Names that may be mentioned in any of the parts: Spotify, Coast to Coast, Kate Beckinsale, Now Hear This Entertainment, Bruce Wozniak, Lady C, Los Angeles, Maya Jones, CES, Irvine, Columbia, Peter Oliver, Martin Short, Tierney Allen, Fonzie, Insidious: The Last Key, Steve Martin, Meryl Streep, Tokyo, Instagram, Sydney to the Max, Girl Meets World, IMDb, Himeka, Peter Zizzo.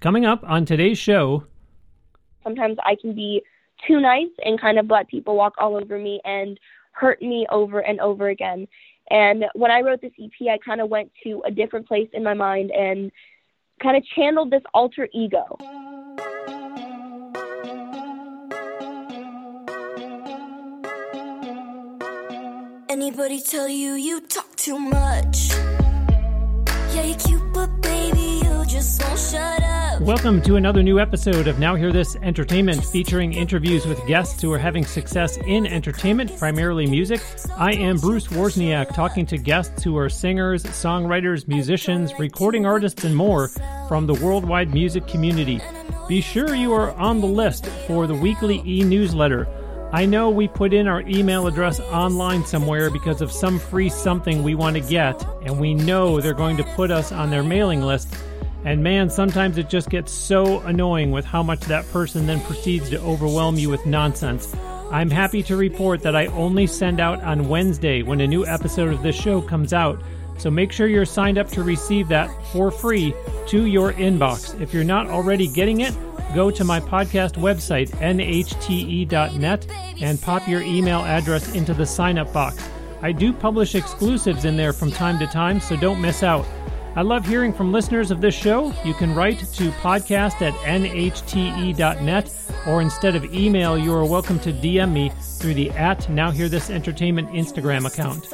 Coming up on today's show... Sometimes I can be too nice and kind of let people walk all over me and hurt me over and over again. And when I wrote this EP, I kind of went to a different place in my mind and kind of channeled this alter ego. Anybody tell you you talk too much? Yeah, you're cute, but baby, you just won't shut up. Welcome to another new episode of Now Hear This Entertainment, featuring interviews with guests who are having success in entertainment, primarily music. I am Bruce Wozniak, talking to guests who are singers, songwriters, musicians, recording artists, and more from the worldwide music community. Be sure you are on the list for the weekly e-newsletter. I know we put in our email address online somewhere because of some free something we want to get, and we know they're going to put us on their mailing list. And man, sometimes it just gets so annoying with how much that person then proceeds to overwhelm you with nonsense. I'm happy to report that I only send out on Wednesday when a new episode of this show comes out. So make sure you're signed up to receive that for free to your inbox. If you're not already getting it, go to my podcast website, nhte.net, and pop your email address into the sign-up box. I do publish exclusives in there from time to time, so don't miss out. I love hearing from listeners of this show. You can write to podcast at nhte.net, or instead of email, you are welcome to DM me through the @NowHearThisEntertainment Instagram account.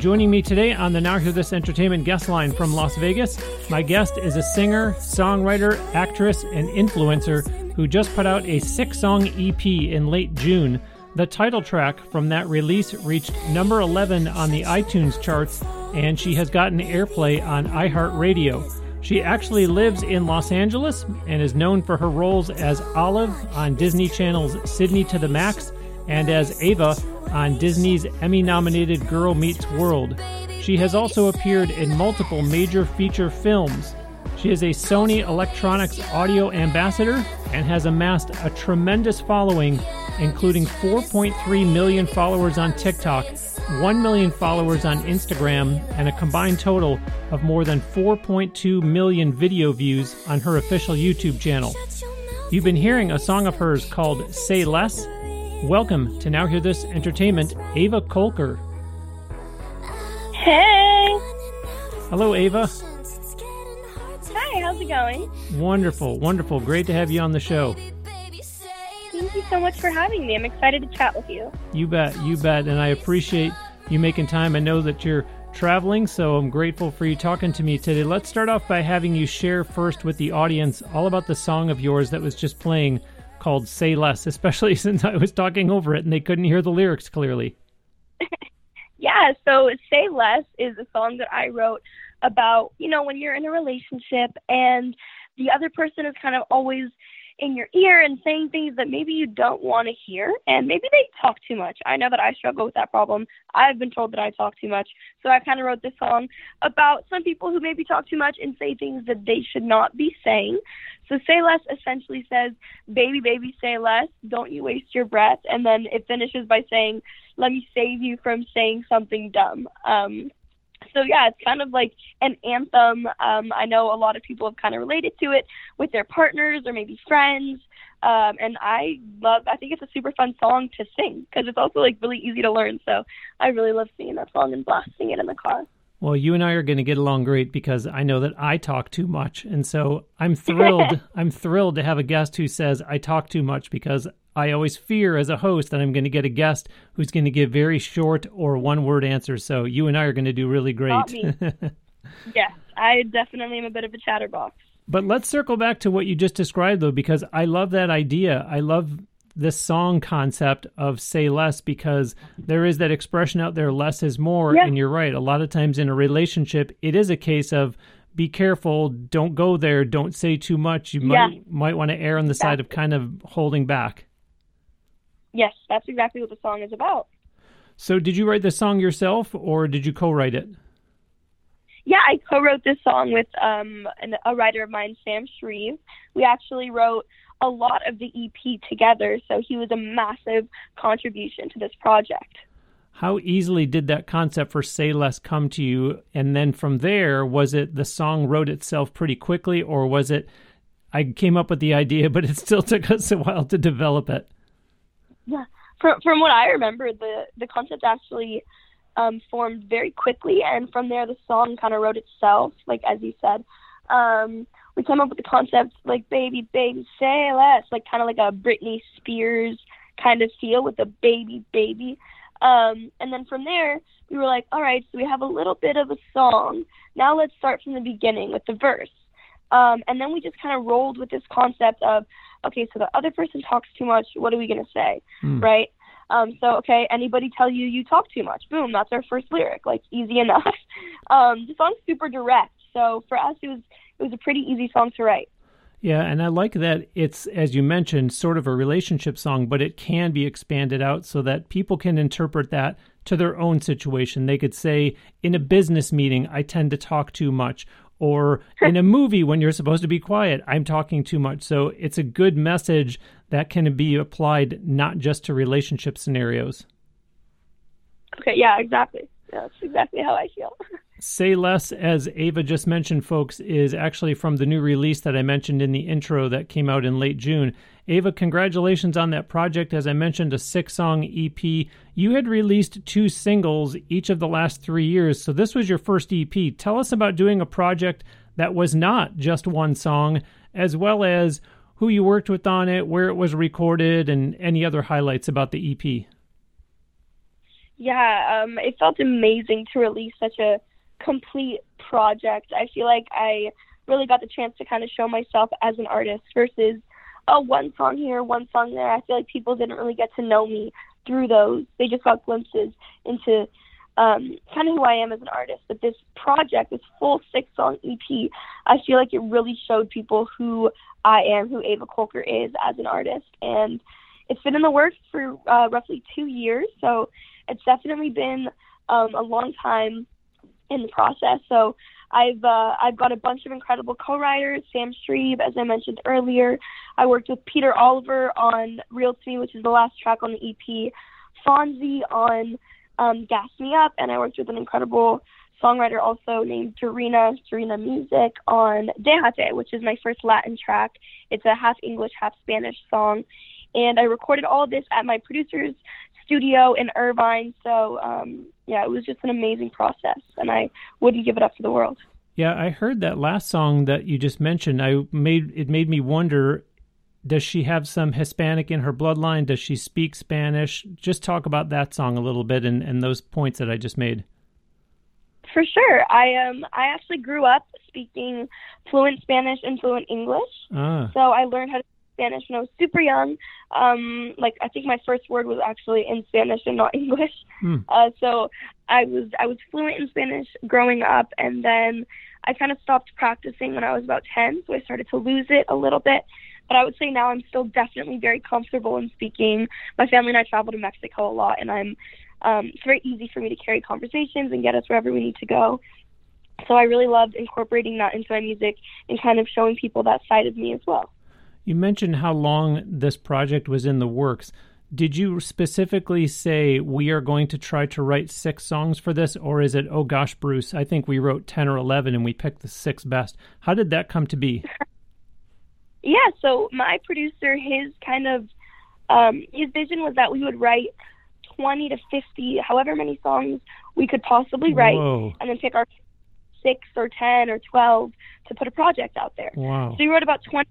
Joining me today on the Now Hear This Entertainment guest line from Las Vegas, my guest is a singer, songwriter, actress, and influencer who just put out a 6-song EP in late June. The title track from that release reached number 11 on the iTunes charts, and she has gotten airplay on iHeartRadio. She actually lives in Los Angeles and is known for her roles as Olive on Disney Channel's Sydney to the Max and as Ava on Disney's Emmy-nominated Girl Meets World. She has also appeared in multiple major feature films. She is a Sony Electronics Audio Ambassador and has amassed a tremendous following, including 4.3 million followers on TikTok, 1 million followers on Instagram, and a combined total of more than 4.2 million video views on her official YouTube channel. You've been hearing a song of hers called Say Less. Welcome to Now Hear This Entertainment, Ava Kolker. Hey! Hello, Ava. Hi, how's it going? Wonderful, wonderful. Great to have you on the show. Thank you so much for having me. I'm excited to chat with you. You bet, you bet. And I appreciate you making time. I know that you're traveling, so I'm grateful for you talking to me today. Let's start off by having you share first with the audience all about the song of yours that was just playing, called Say Less, especially since I was talking over it and they couldn't hear the lyrics clearly. Yeah, so Say Less is a song that I wrote about, you know, when you're in a relationship and the other person is kind of always in your ear and saying things that maybe you don't want to hear, and maybe they talk too much. I know that I struggle with that problem. I've been told that I talk too much, so I kind of wrote this song about some people who maybe talk too much and say things that they should not be saying. So Say Less essentially says, baby, baby, say less, don't you waste your breath, and then it finishes by saying, let me save you from saying something dumb. So yeah, it's kind of like an anthem. I know a lot of people have kind of related to it with their partners or maybe friends. And I think it's a super fun song to sing because it's also like really easy to learn. So I really love singing that song and blasting it in the car. Well, you and I are going to get along great because I know that I talk too much. And so I'm thrilled. I'm thrilled to have a guest who says I talk too much, because I always fear as a host that I'm going to get a guest who's going to give very short or one-word answers. So you and I are going to do really great. Yes, I definitely am a bit of a chatterbox. But let's circle back to what you just described, though, because I love that idea. I love this song concept of say less, because there is that expression out there, less is more. Yeah. And you're right. A lot of times in a relationship, it is a case of be careful, don't go there, don't say too much. You might want to err on the side of kind of holding back. Yes, that's exactly what the song is about. So did you write this song yourself, or did you co-write it? Yeah, I co-wrote this song with a writer of mine, Sam Shreve. We actually wrote a lot of the EP together, so he was a massive contribution to this project. How easily did that concept for Say Less come to you? And then from there, was it the song wrote itself pretty quickly, or was it, I came up with the idea, but it still took us a while to develop it? Yeah, from what I remember, the concept actually formed very quickly. And from there, the song kind of wrote itself, like as you said. We came up with the concept, like, baby, baby, say less, like kind of like a Britney Spears kind of feel with the baby, baby. And then from there, we were like, all right, so we have a little bit of a song. Now let's start from the beginning with the verse. And then we just kind of rolled with this concept of, okay, so the other person talks too much. What are we going to say? Right? So, okay, anybody tell you you talk too much? Boom, that's our first lyric. Like, easy enough. The song's super direct. So for us, it was a pretty easy song to write. Yeah, and I like that it's, as you mentioned, sort of a relationship song, but it can be expanded out so that people can interpret that to their own situation. They could say, in a business meeting, I tend to talk too much, or in a movie when you're supposed to be quiet, I'm talking too much. So it's a good message that can be applied not just to relationship scenarios. Okay, yeah, exactly. That's exactly how I feel. Say Less, as Ava just mentioned, folks, is actually from the new release that I mentioned in the intro that came out in late June. Ava, congratulations on that project. As I mentioned, a 6-song EP. You had released 2 singles each of the last 3 years, so this was your first EP. Tell us about doing a project that was not just one song, as well as who you worked with on it, where it was recorded, and any other highlights about the EP. Yeah, it felt amazing to release such a complete project. I feel like I really got the chance to kind of show myself as an artist versus, oh, one song here, one song there. I feel like people didn't really get to know me through those. They just got glimpses into kind of who I am as an artist. But this project, this full 6-song EP, I feel like it really showed people who I am, who Ava Kolker is as an artist. And it's been in the works for roughly 2 years, so it's definitely been a long time in the process. So I've got a bunch of incredible co-writers. Sam Shreve, as I mentioned earlier. I worked with Peter Oliver on Real to Me, which is the last track on the EP. Fonzie on Gas Me Up. And I worked with an incredible songwriter also named Serena Music on Nhte, which is my first Latin track. It's a half English, half Spanish song. And I recorded all of this at my producer's studio in Irvine. So, yeah, it was just an amazing process, and I wouldn't give it up for the world. Yeah, I heard that last song that you just mentioned. It made me wonder, does she have some Hispanic in her bloodline? Does she speak Spanish? Just talk about that song a little bit and those points that I just made. For sure. I actually grew up speaking fluent Spanish and fluent English. So I learned how to Spanish when I was super young. Like, I think my first word was actually in Spanish and not English. So I was fluent in Spanish growing up, and then I kind of stopped practicing when I was about 10, so I started to lose it a little bit. But I would say now I'm still definitely very comfortable in speaking. My family and I travel to Mexico a lot, and it's very easy for me to carry conversations and get us wherever we need to go. So I really loved incorporating that into my music and kind of showing people that side of me as well. You mentioned how long this project was in the works. Did you specifically say we are going to try to write 6 songs for this, or is it, oh gosh, Bruce, I think we wrote 10 or 11 and we picked the 6 best? How did that come to be? Yeah, so my producer, his kind of, his vision was that we would write 20 to 50, however many songs we could possibly write, and then pick our 6 or 10 or 12 to put a project out there. Wow. So we wrote about 20.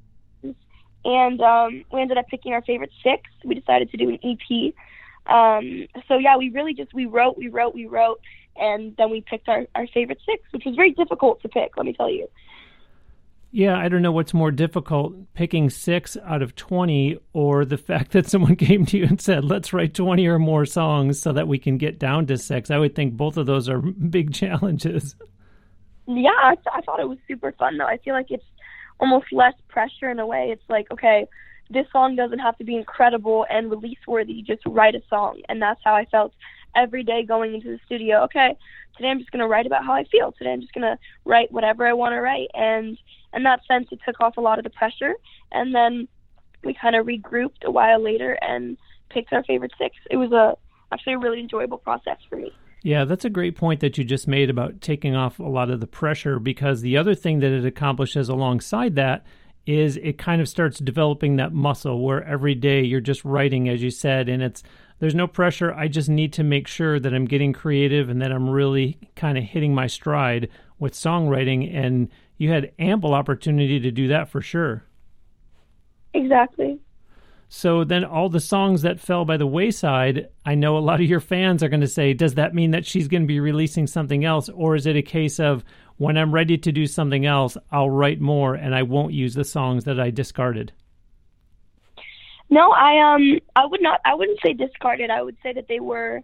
And we ended up picking our favorite 6. We decided to do an EP. So, yeah, we wrote, and then we picked our favorite 6, which was very difficult to pick, let me tell you. Yeah, I don't know what's more difficult, picking 6 out of 20, or the fact that someone came to you and said, let's write 20 or more songs so that we can get down to 6. I would think both of those are big challenges. Yeah, I thought it was super fun, though. I feel like it's almost less pressure in a way. It's like, okay, this song doesn't have to be incredible and release-worthy. Just write a song. And that's how I felt every day going into the studio. Okay, today I'm just going to write about how I feel. Today I'm just going to write whatever I want to write. And in that sense, it took off a lot of the pressure. And then we kind of regrouped a while later and picked our favorite 6. It was a actually a really enjoyable process for me. Yeah, that's a great point that you just made about taking off a lot of the pressure, because the other thing that it accomplishes alongside that is it kind of starts developing that muscle where every day you're just writing, as you said, and it's there's no pressure. I just need to make sure that I'm getting creative and that I'm really kind of hitting my stride with songwriting, and you had ample opportunity to do that for sure. Exactly. So then all the songs that fell by the wayside, I know a lot of your fans are going to say, does that mean that she's going to be releasing something else? Or is it a case of when I'm ready to do something else, I'll write more and I won't use the songs that I discarded? No, I wouldn't say discarded. I would say that they were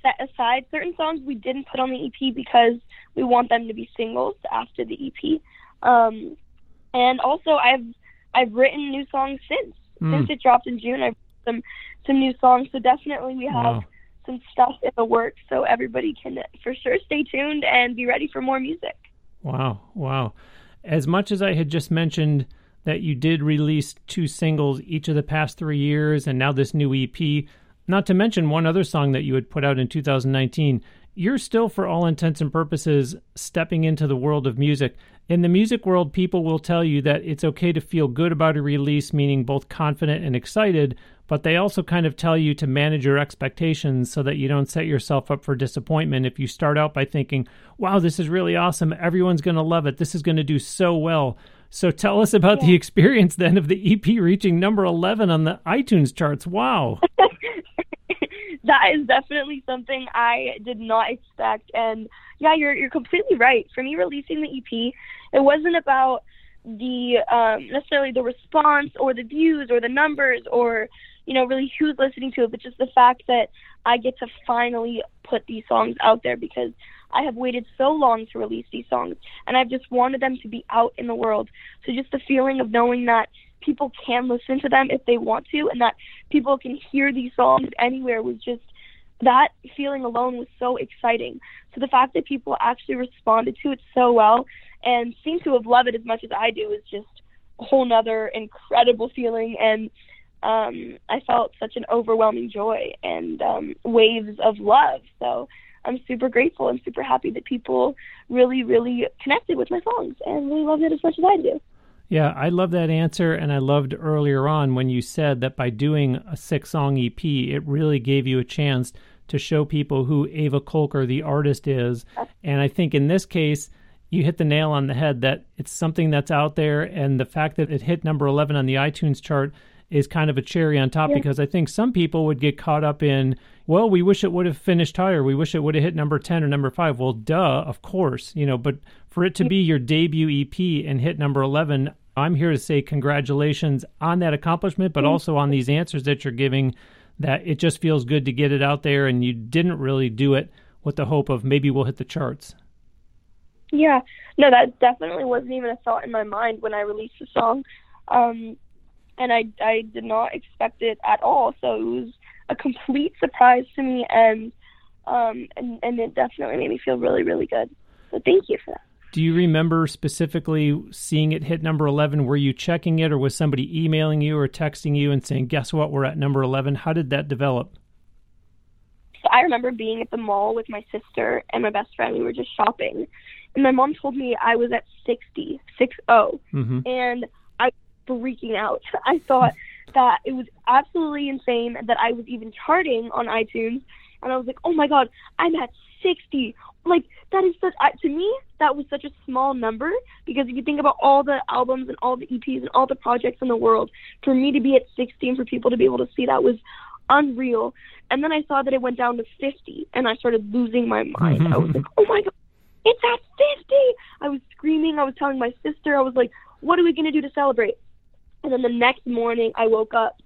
set aside. Certain songs we didn't put on the EP because we want them to be singles after the EP. And also I've written new songs since. Since it dropped in June, I've written some new songs. So definitely we have some stuff in the works. So everybody can for sure stay tuned and be ready for more music. Wow. As much as I had just mentioned that you did release 2 singles each of the past 3 years and now this new EP, not to mention one other song that you had put out in 2019, you're still, for all intents and purposes, stepping into the world of music. In the music world, people will tell you that it's okay to feel good about a release, meaning both confident and excited, but they also kind of tell you to manage your expectations so that you don't set yourself up for disappointment. If you start out by thinking, wow, this is really awesome, everyone's going to love it, this is going to do so well. So tell us about the experience then of the EP reaching number 11 on the iTunes charts. Wow. That is definitely something I did not expect. And yeah, you're completely right. For me, releasing the EP, it wasn't about the necessarily the response or the views or the numbers or, you know, really who's listening to it, but just the fact that I get to finally put these songs out there, because I have waited so long to release these songs and I've just wanted them to be out in the world. So just the feeling of knowing that people can listen to them if they want to, and that people can hear these songs anywhere, was just, that feeling alone was so exciting. So the fact that people actually responded to it so well and seem to have loved it as much as I do is just a whole nother incredible feeling. And I felt such an overwhelming joy and waves of love. So I'm super grateful and super happy that people really, really connected with my songs and really loved it as much as I do. Yeah, I love that answer, and I loved earlier on when you said that by doing a 6-song EP, it really gave you a chance to show people who Ava Kolker, the artist, is. And I think in this case, you hit the nail on the head that it's something that's out there, and the fact that it hit number 11 on the iTunes chart is kind of a cherry on top, because I think some people would get caught up in, well, we wish it would have finished higher. We wish it would have hit number 10 or number 5. Well, duh, of course, you know, but for it to be your debut EP and hit number 11, I'm here to say congratulations on that accomplishment, but also on these answers that you're giving, that it just feels good to get it out there, and you didn't really do it with the hope of maybe we'll hit the charts. Yeah, no, that definitely wasn't even a thought in my mind when I released the song, and I did not expect it at all, so it was a complete surprise to me, and it definitely made me feel really, really good. So thank you for that. Do you remember specifically seeing it hit number 11? Were you checking it, or was somebody emailing you or texting you and saying, guess what, we're at number 11? How did that develop? So I remember being at the mall with my sister and my best friend. We were just shopping. And my mom told me I was at 60. And I was freaking out. I thought that it was absolutely insane that I was even charting on iTunes. And I was like, oh my God, I'm at 60. Like, that is such, to me, that was such a small number, because if you think about all the albums and all the EPs and all the projects in the world, for me to be at 60 and for people to be able to see that was unreal. And then I saw that it went down to 50, and I started losing my mind. I was like, oh my God, it's at 50. I was screaming. I was telling my sister. I was like, what are we going to do to celebrate? And then the next morning I woke up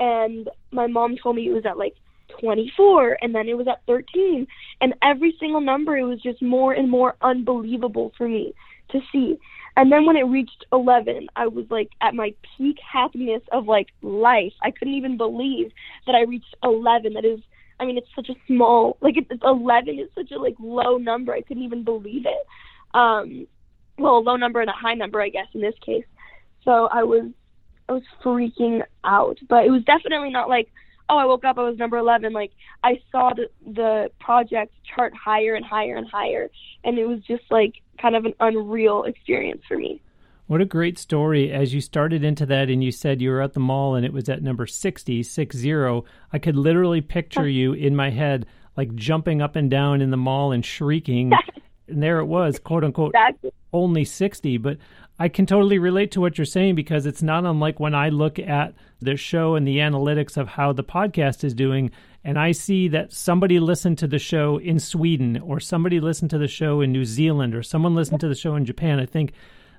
and my mom told me it was at like 24, and then it was at 13, and every single number, it was just more and more unbelievable for me to see. And then when it reached 11, I was like at my peak happiness of like life. I couldn't even believe that I reached 11. That is, I mean, it's such a small, like, it's 11 is such a like low number. I couldn't even believe it. Well, a low number and a high number, I guess, in this case. So I was freaking out, but it was definitely not like oh, I woke up, I was number 11. Like, I saw the project chart higher and higher and higher, and it was just, like, kind of an unreal experience for me. What a great story. As you started into that and you said you were at the mall and it was at number 60, 60, I could literally picture you in my head, like, jumping up and down in the mall and shrieking. And there it was, quote unquote, exactly. Only 60. But I can totally relate to what you're saying, because it's not unlike when I look at the show and the analytics of how the podcast is doing, and I see that somebody listened to the show in Sweden, or somebody listened to the show in New Zealand, or someone listened to the show in Japan. I think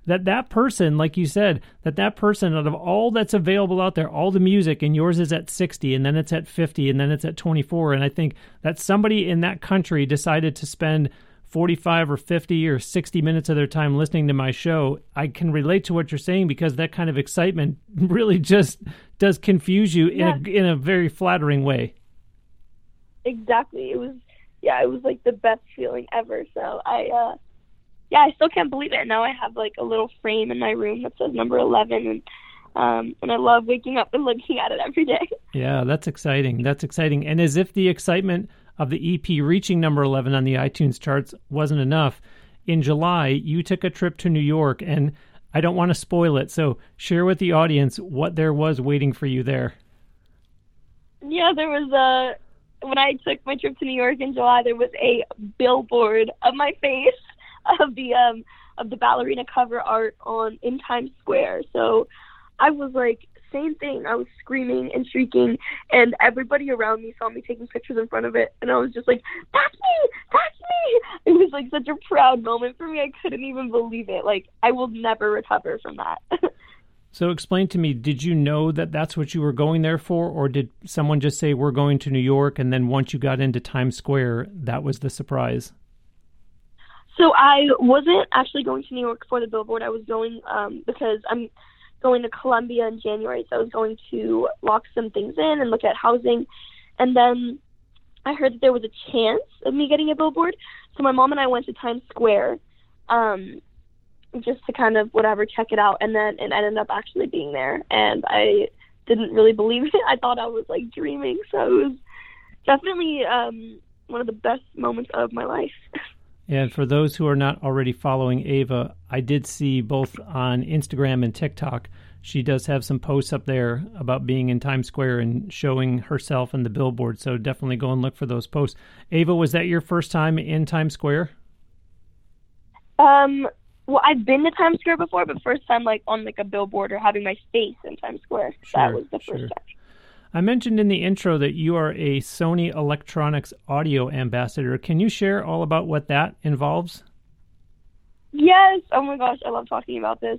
that person, like you said, that person, out of all that's available out there, all the music, and yours is at 60, and then it's at 50, and then it's at 24. And I think that somebody in that country decided to spend 45 or 50 or 60 minutes of their time listening to my show. I can relate to what you're saying, because that kind of excitement really just does confuse you in a very flattering way. Exactly. It was like the best feeling ever. So I still can't believe it. Now I have like a little frame in my room that says number 11, and I love waking up and looking at it every day. Yeah, that's exciting. That's exciting. And as if the excitement of the EP reaching number 11 on the iTunes charts wasn't enough, in July, you took a trip to New York, and I don't want to spoil it, so share with the audience what there was waiting for you there. Yeah, there was when I took my trip to New York in July, there was a billboard of my face of the ballerina cover art in Times Square. So I was like, same thing. I was screaming and shrieking, and everybody around me saw me taking pictures in front of it, and I was just like, that's me! That's me! It was like such a proud moment for me. I couldn't even believe it. Like, I will never recover from that. So explain to me, did you know that that's what you were going there for, or did someone just say, we're going to New York, and then once you got into Times Square, that was the surprise? So I wasn't actually going to New York for the billboard. I was going because I'm going to Columbia in January, so I was going to lock some things in and look at housing. And then I heard that there was a chance of me getting a billboard, so my mom and I went to Times Square just to kind of whatever, check it out, and then it ended up actually being there, and I didn't really believe it. I thought I was like dreaming, so it was definitely one of the best moments of my life. And for those who are not already following Ava, I did see both on Instagram and TikTok, she does have some posts up there about being in Times Square and showing herself in the billboard. So definitely go and look for those posts. Ava, was that your first time in Times Square? Well, I've been to Times Square before, but first time like on like a billboard or having my face in Times Square. Sure, that was the first time. I mentioned in the intro that you are a Sony Electronics Audio Ambassador. Can you share all about what that involves? Yes. Oh, my gosh. I love talking about this.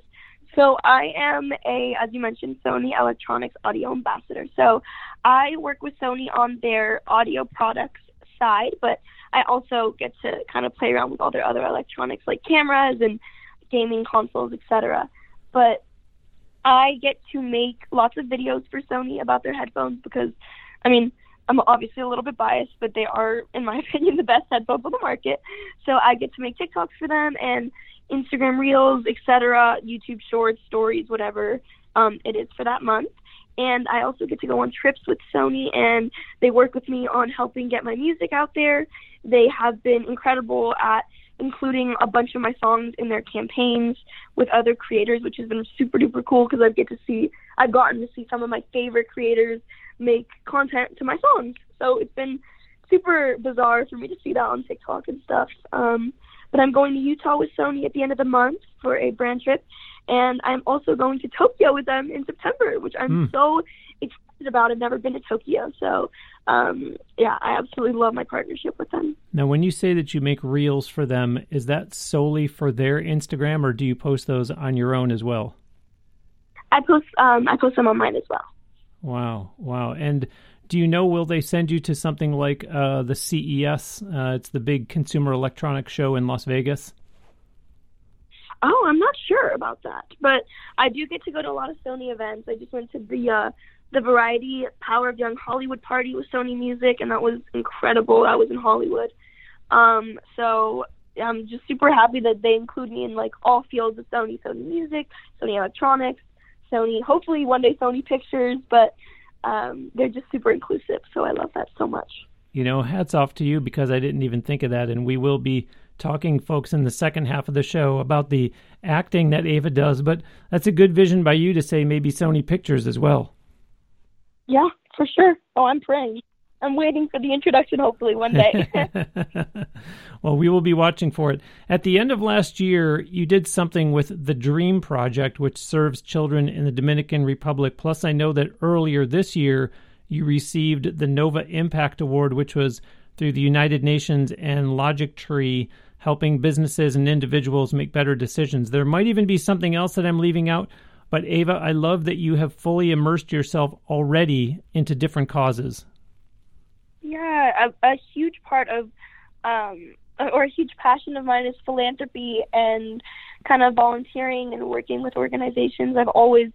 So I am as you mentioned, Sony Electronics Audio Ambassador. So I work with Sony on their audio products side, but I also get to kind of play around with all their other electronics like cameras and gaming consoles, etc. But I get to make lots of videos for Sony about their headphones because, I mean, I'm obviously a little bit biased, but they are, in my opinion, the best headphones on the market. So I get to make TikToks for them and Instagram Reels, etc., YouTube Shorts, Stories, whatever it is for that month. And I also get to go on trips with Sony, and they work with me on helping get my music out there. They have been incredible at including a bunch of my songs in their campaigns with other creators, which has been super duper cool because I've gotten to see some of my favorite creators make content to my songs. So it's been super bizarre for me to see that on TikTok and stuff. But I'm going to Utah with Sony at the end of the month for a brand trip, and I'm also going to Tokyo with them in September, which I'm so excited about. I've never been to Tokyo, so I absolutely love my partnership with them. Now, when you say that you make reels for them, is that solely for their Instagram, or do you post those on your own as well? I post them on mine as well. Wow. And do you know, will they send you to something like the CES? It's the big consumer electronics show in Las Vegas. Oh, I'm not sure about that, but I do get to go to a lot of Sony events. I just went to the Variety Power of Young Hollywood party with Sony Music, and that was incredible. I was in Hollywood. So I'm just super happy that they include me in like all fields of Sony Music, Sony Electronics, Sony, hopefully one day Sony Pictures, but they're just super inclusive. So I love that so much. You know, hats off to you, because I didn't even think of that. And we will be talking, folks, in the second half of the show about the acting that Ava does. But that's a good vision by you to say maybe Sony Pictures as well. Yeah, for sure. Oh, I'm praying. I'm waiting for the introduction, hopefully, one day. Well, we will be watching for it. At the end of last year, you did something with the Dream Project, which serves children in the Dominican Republic. Plus, I know that earlier this year, you received the Nova Impact Award, which was through the United Nations and Logic Tree, helping businesses and individuals make better decisions. There might even be something else that I'm leaving out, but Ava, I love that you have fully immersed yourself already into different causes. Yeah, a huge part of, or a huge passion of mine is philanthropy and kind of volunteering and working with organizations. I've always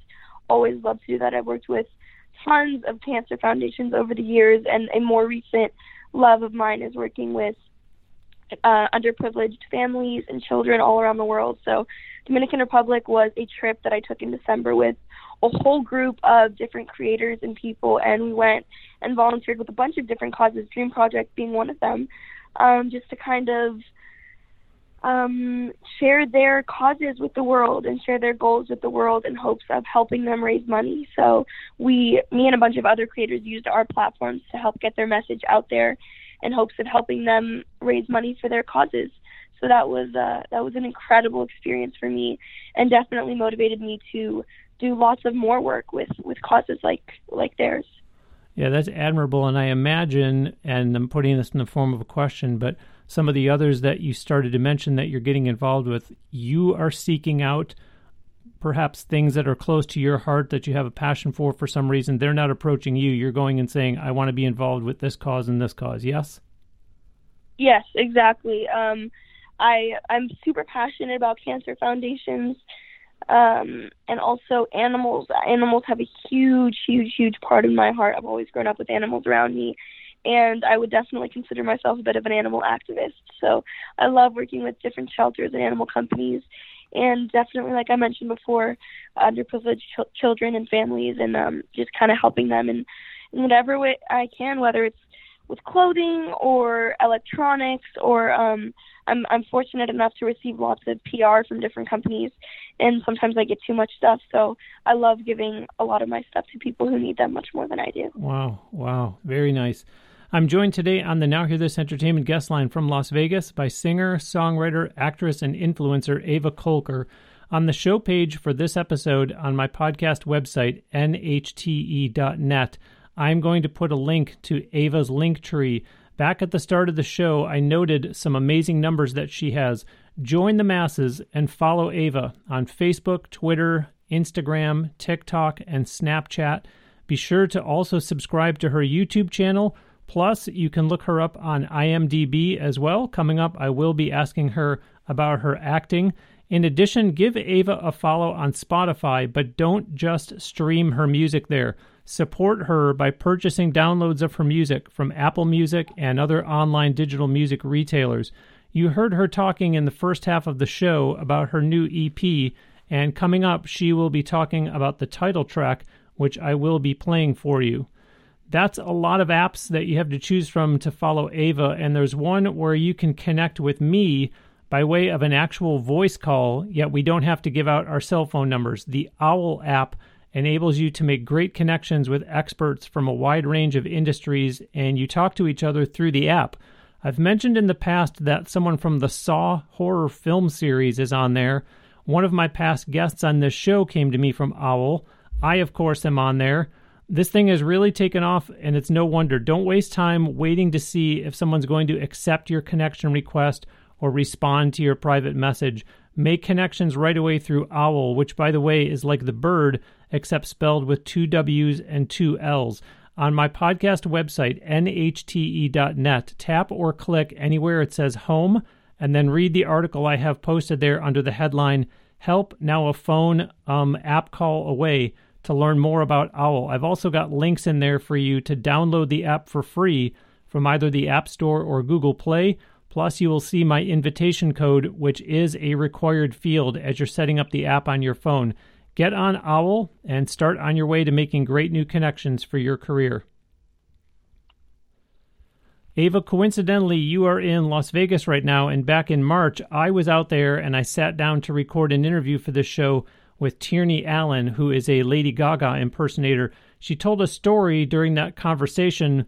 loved to do that. I've worked with tons of cancer foundations over the years, and a more recent love of mine is working with underprivileged families and children all around the world. So Dominican Republic was a trip that I took in December with a whole group of different creators and people, and we went and volunteered with a bunch of different causes, Dream Project being one of them, just to kind of share their causes with the world and share their goals with the world in hopes of helping them raise money. So me and a bunch of other creators used our platforms to help get their message out there in hopes of helping them raise money for their causes. So that was an incredible experience for me, and definitely motivated me to do lots of more work with causes like theirs. Yeah, that's admirable. And I imagine, and I'm putting this in the form of a question, but some of the others that you started to mention that you're getting involved with, you are seeking out perhaps things that are close to your heart that you have a passion for some reason. They're not approaching you. You're going and saying, I want to be involved with this cause and this cause. Yes? Yes, exactly. I'm super passionate about cancer foundations, and also animals. Animals have a huge, huge, huge part of my heart. I've always grown up with animals around me, and I would definitely consider myself a bit of an animal activist. So I love working with different shelters and animal companies, and definitely, like I mentioned before, underprivileged children and families, and just kind of helping them in whatever way I can, whether it's with clothing or electronics, or I'm fortunate enough to receive lots of PR from different companies, and sometimes I get too much stuff, so I love giving a lot of my stuff to people who need them much more than I do. Wow, very nice. I'm joined today on the Now Hear This Entertainment guest line from Las Vegas by singer, songwriter, actress, and influencer Ava Kolker. On the show page for this episode on my podcast website, nhte.net, I'm going to put a link to Ava's Linktree. Back at the start of the show, I noted some amazing numbers that she has. Join the masses and follow Ava on Facebook, Twitter, Instagram, TikTok, and Snapchat. Be sure to also subscribe to her YouTube channel. Plus, you can look her up on IMDb as well. Coming up, I will be asking her about her acting. In addition, give Ava a follow on Spotify, but don't just stream her music there. Support her by purchasing downloads of her music from Apple Music and other online digital music retailers. You heard her talking in the first half of the show about her new EP, and coming up, she will be talking about the title track, which I will be playing for you. That's a lot of apps that you have to choose from to follow Ava, and there's one where you can connect with me by way of an actual voice call, yet we don't have to give out our cell phone numbers. The OWL app enables you to make great connections with experts from a wide range of industries, and you talk to each other through the app. I've mentioned in the past that someone from the Saw horror film series is on there. One of my past guests on this show came to me from OWL. I, of course, am on there. This thing has really taken off, and it's no wonder. Don't waste time waiting to see if someone's going to accept your connection request or respond to your private message. Make connections right away through OWL, which, by the way, is like the bird, except spelled with 2 W's and 2 L's. On my podcast website, nhte.net, tap or click anywhere it says home, and then read the article I have posted there under the headline, Help, Now a Phone App Call Away, to learn more about OWL. I've also got links in there for you to download the app for free from either the App Store or Google Play. Plus, you will see my invitation code, which is a required field as you're setting up the app on your phone. Get on OWL and start on your way to making great new connections for your career. Ava, coincidentally, you are in Las Vegas right now, and back in March, I was out there and I sat down to record an interview for this show with Tierney Allen, who is a Lady Gaga impersonator. She told a story during that conversation,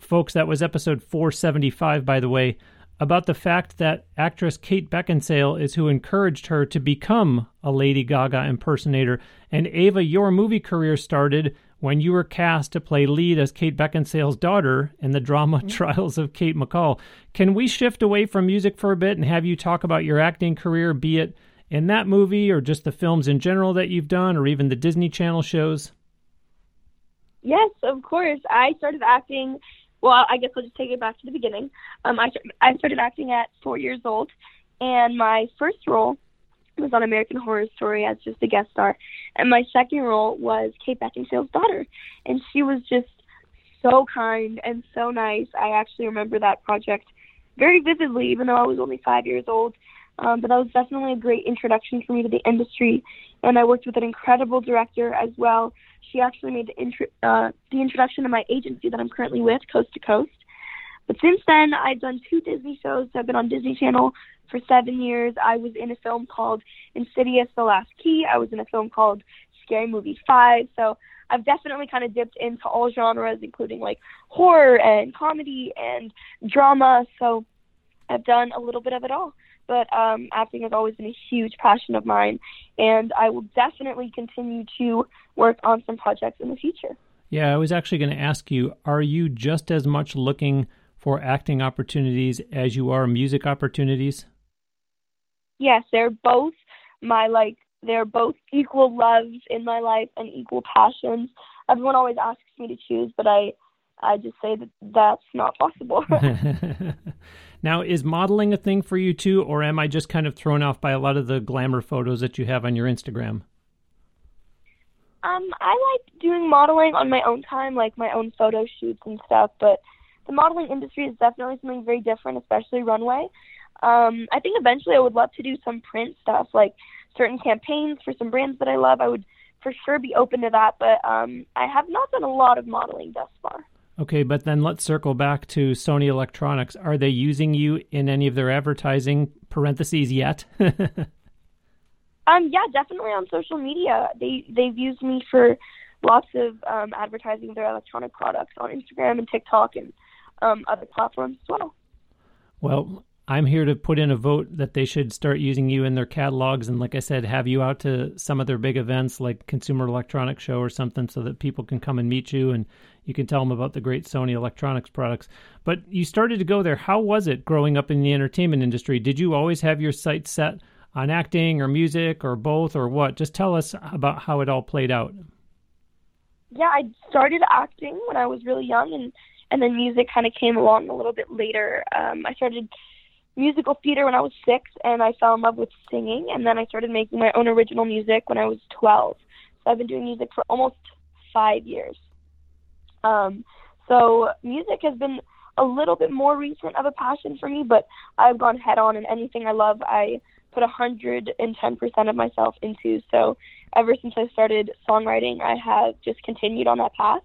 folks, that was episode 475, by the way, about the fact that actress Kate Beckinsale is who encouraged her to become a Lady Gaga impersonator. And Ava, your movie career started when you were cast to play lead as Kate Beckinsale's daughter in the drama Trials of Kate McCall. Can we shift away from music for a bit and have you talk about your acting career, be it in that movie or just the films in general that you've done or even the Disney Channel shows? Yes, of course. I started acting... Well, I guess I'll just take it back to the beginning. I started acting at 4 years old, and my first role was on American Horror Story as just a guest star. And my second role was Kate Beckinsale's daughter, and she was just so kind and so nice. I actually remember that project very vividly, even though I was only 5 years old. But that was definitely a great introduction for me to the industry, and I worked with an incredible director as well. She actually made the introduction to my agency that I'm currently with, Coast to Coast. But since then, I've done two Disney shows. So I've been on Disney Channel for 7 years. I was in a film called Insidious: The Last Key. I was in a film called Scary Movie 5. So I've definitely kind of dipped into all genres, including like horror and comedy and drama. So I've done a little bit of it all. But acting has always been a huge passion of mine, and I will definitely continue to work on some projects in the future. Yeah, I was actually going to ask you, are you just as much looking for acting opportunities as you are music opportunities? Yes, they're both equal loves in my life and equal passions. Everyone always asks me to choose, but I just say that that's not possible. Now, is modeling a thing for you too, or am I just kind of thrown off by a lot of the glamour photos that you have on your Instagram? I like doing modeling on my own time, like my own photo shoots and stuff, but the modeling industry is definitely something very different, especially runway. I think eventually I would love to do some print stuff, like certain campaigns for some brands that I love. I would for sure be open to that, but I have not done a lot of modeling thus far. Okay, but then let's circle back to Sony Electronics. Are they using you in any of their advertising, parentheses, yet? Yeah, definitely on social media. They've used me for lots of advertising their electronic products on Instagram and TikTok and other platforms as well. Well, I'm here to put in a vote that they should start using you in their catalogs and, like I said, have you out to some of their big events like Consumer Electronics Show or something so that people can come and meet you and you can tell them about the great Sony Electronics products. But you started to go there. How was it growing up in the entertainment industry? Did you always have your sights set on acting or music or both or what? Just tell us about how it all played out. Yeah, I started acting when I was really young, and then music kind of came along a little bit later. I started musical theater when I was 6, and I fell in love with singing, and then I started making my own original music when I was 12. So I've been doing music for almost 5 years. So music has been a little bit more recent of a passion for me, but I've gone head on, and anything I love, I put 110% of myself into. So ever since I started songwriting, I have just continued on that path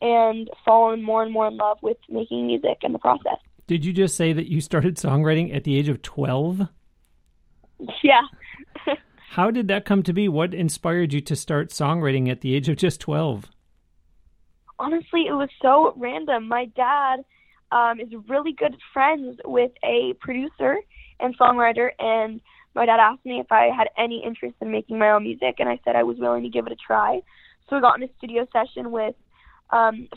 and fallen more and more in love with making music and the process. Did you just say that you started songwriting at the age of 12? Yeah. How did that come to be? What inspired you to start songwriting at the age of just 12? Honestly, it was so random. My dad is really good friends with a producer and songwriter, and my dad asked me if I had any interest in making my own music, and I said I was willing to give it a try. So we got in a studio session with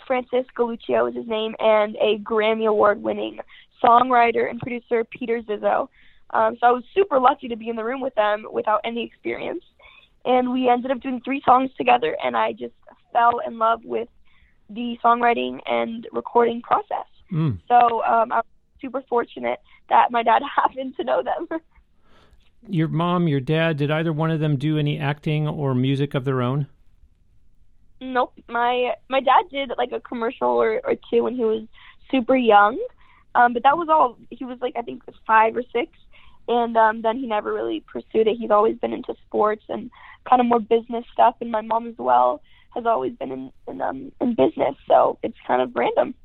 Francis Galluccio is his name, and a Grammy Award-winning songwriter and producer, Peter Zizzo. So I was super lucky to be in the room with them without any experience. And we ended up doing 3 songs together, and I just fell in love with the songwriting and recording process. So I was super fortunate that my dad happened to know them. Your mom, your dad, did either one of them do any acting or music of their own? Nope. My dad did like a commercial or two when he was super young, but that was all. He was like I think 5 or 6, And then he never really pursued it. He's always been into sports and kind of more business stuff. And my mom as well has always been in business. So it's kind of random.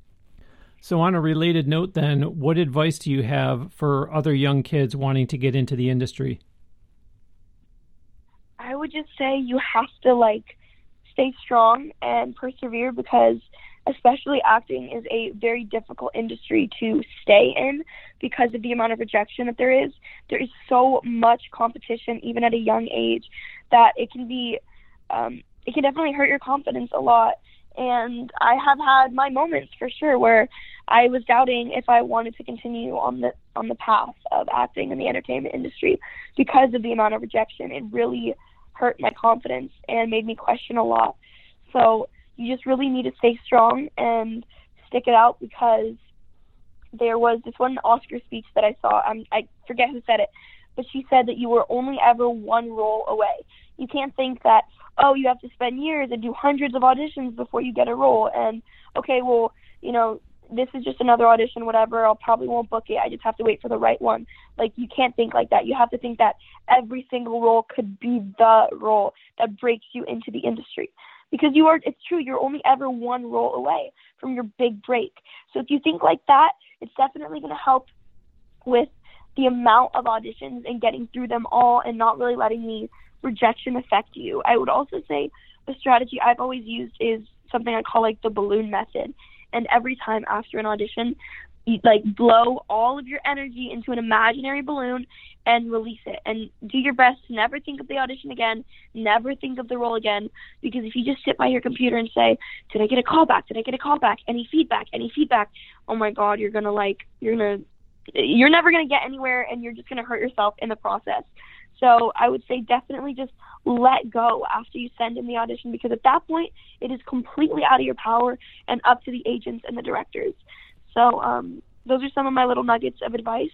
So on a related note then, what advice do you have for other young kids wanting to get into the industry? I would just say you have to stay strong and persevere, because especially acting is a very difficult industry to stay in because of the amount of rejection that there is. There is so much competition, even at a young age, that it can be, it can definitely hurt your confidence a lot. And I have had my moments for sure where I was doubting if I wanted to continue on the path of acting in the entertainment industry because of the amount of rejection. It really hurt my confidence and made me question a lot. So you just really need to stay strong and stick it out, because there was this one Oscar speech that I saw. I forget who said it, but she said that you were only ever one role away. You can't think that, oh, you have to spend years and do hundreds of auditions before you get a role. And, okay, well, you know, this is just another audition, whatever. I'll probably won't book it. I just have to wait for the right one. You can't think like that. You have to think that every single role could be the role that breaks you into the industry. Because it's true, you're only ever one role away from your big break. So if you think like that, it's definitely going to help with the amount of auditions and getting through them all and not really letting the rejection affect you. I would also say the strategy I've always used is something I call the balloon method. And every time after an audition, you blow all of your energy into an imaginary balloon and release it, and do your best to never think of the audition again, never think of the role again, because if you just sit by your computer and say, did I get a call back? Did I get a call back? Any feedback? Any feedback? Oh my God, you're never going to get anywhere, and you're just going to hurt yourself in the process. So I would say definitely just let go after you send in the audition, because at that point, it is completely out of your power and up to the agents and the directors. So those are some of my little nuggets of advice,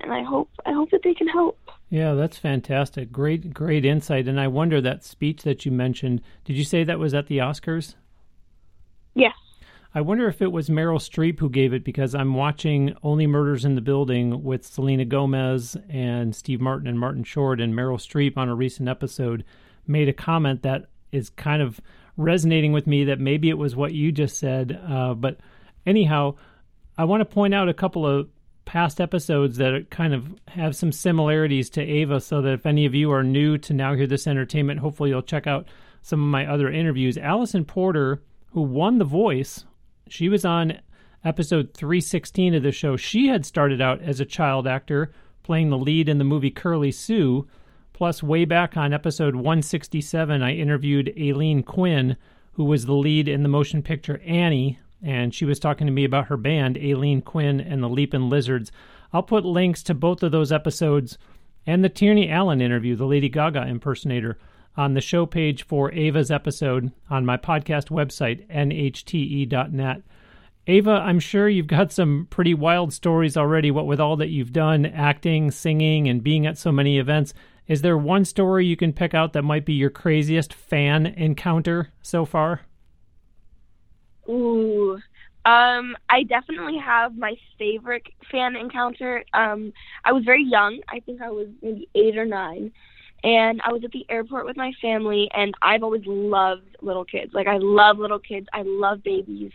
and I hope that they can help. Yeah, that's fantastic. Great insight. And I wonder, that speech that you mentioned, did you say that was at the Oscars? Yes. I wonder if it was Meryl Streep who gave it, because I'm watching Only Murders in the Building with Selena Gomez and Steve Martin and Martin Short, and Meryl Streep on a recent episode made a comment that is kind of resonating with me, that maybe it was what you just said. But anyhow, I want to point out a couple of past episodes that kind of have some similarities to Ava, so that if any of you are new to Now Hear This Entertainment, hopefully you'll check out some of my other interviews. Allison Porter, who won The Voice, she was on episode 316 of the show. She had started out as a child actor, playing the lead in the movie Curly Sue. Plus, way back on episode 167, I interviewed Aileen Quinn, who was the lead in the motion picture Annie, and she was talking to me about her band, Aileen Quinn and the Leapin' Lizards. I'll put links to both of those episodes and the Tierney Allen interview, the Lady Gaga impersonator, on the show page for Ava's episode on my podcast website, nhte.net. Ava, I'm sure you've got some pretty wild stories already, what with all that you've done, acting, singing, and being at so many events. Is there one story you can pick out that might be your craziest fan encounter so far? Ooh, I definitely have my favorite fan encounter. I was very young. I think I was maybe 8 or 9. And I was at the airport with my family, and I've always loved little kids. I love little kids. I love babies.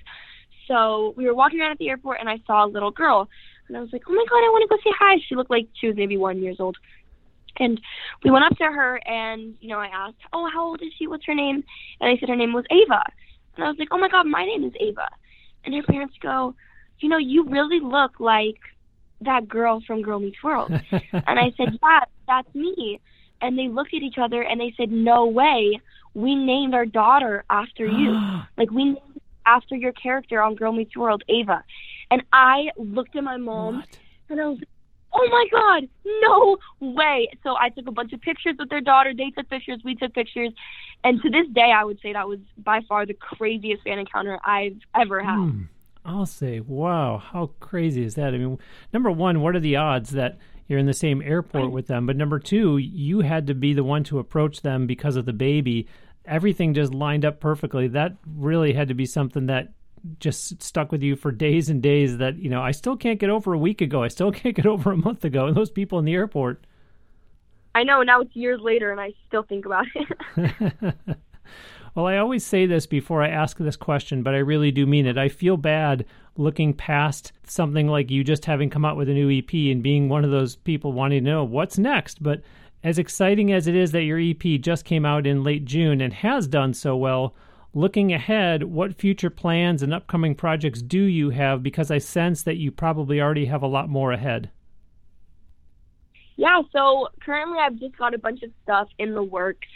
So we were walking around at the airport, and I saw a little girl. And I was like, oh, my God, I want to go say hi. She looked like she was maybe 1 year old. And we went up to her, and, you know, I asked, oh, how old is she? What's her name? And I said her name was Ava. And I was like, oh, my God, my name is Ava. And her parents go, you know, you really look like that girl from Girl Meets World. And I said, yeah, that's me. And they looked at each other, and they said, no way. We named our daughter after you. We named after your character on Girl Meets World, Ava. And I looked at my mom, and I was like, oh, my God, no way. So I took a bunch of pictures with their daughter. They took pictures. We took pictures. And to this day, I would say that was by far the craziest fan encounter I've ever had. I'll say, wow, how crazy is that? I mean, number one, what are the odds that you're in the same airport with them? But number two, you had to be the one to approach them because of the baby. Everything just lined up perfectly. That really had to be something that just stuck with you for days and days that, you know, I still can't get over a week ago. I still can't get over a month ago. And those people in the airport. I know. Now it's years later and I still think about it. Well, I always say this before I ask this question, but I really do mean it. I feel bad looking past something like you just having come out with a new EP and being one of those people wanting to know what's next. But as exciting as it is that your EP just came out in late June and has done so well, looking ahead, what future plans and upcoming projects do you have? Because I sense that you probably already have a lot more ahead. Yeah, so currently I've just got a bunch of stuff in the works.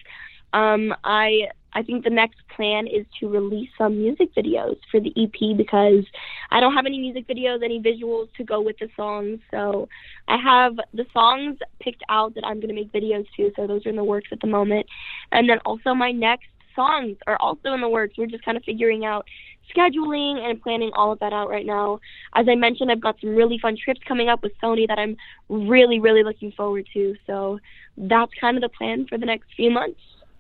I think the next plan is to release some music videos for the EP because I don't have any music videos, any visuals to go with the songs. So I have the songs picked out that I'm going to make videos to. So those are in the works at the moment. And then also my next songs are also in the works. We're just kind of figuring out scheduling and planning all of that out right now. As I mentioned, I've got some really fun trips coming up with Sony that I'm really, really looking forward to. So that's kind of the plan for the next few months.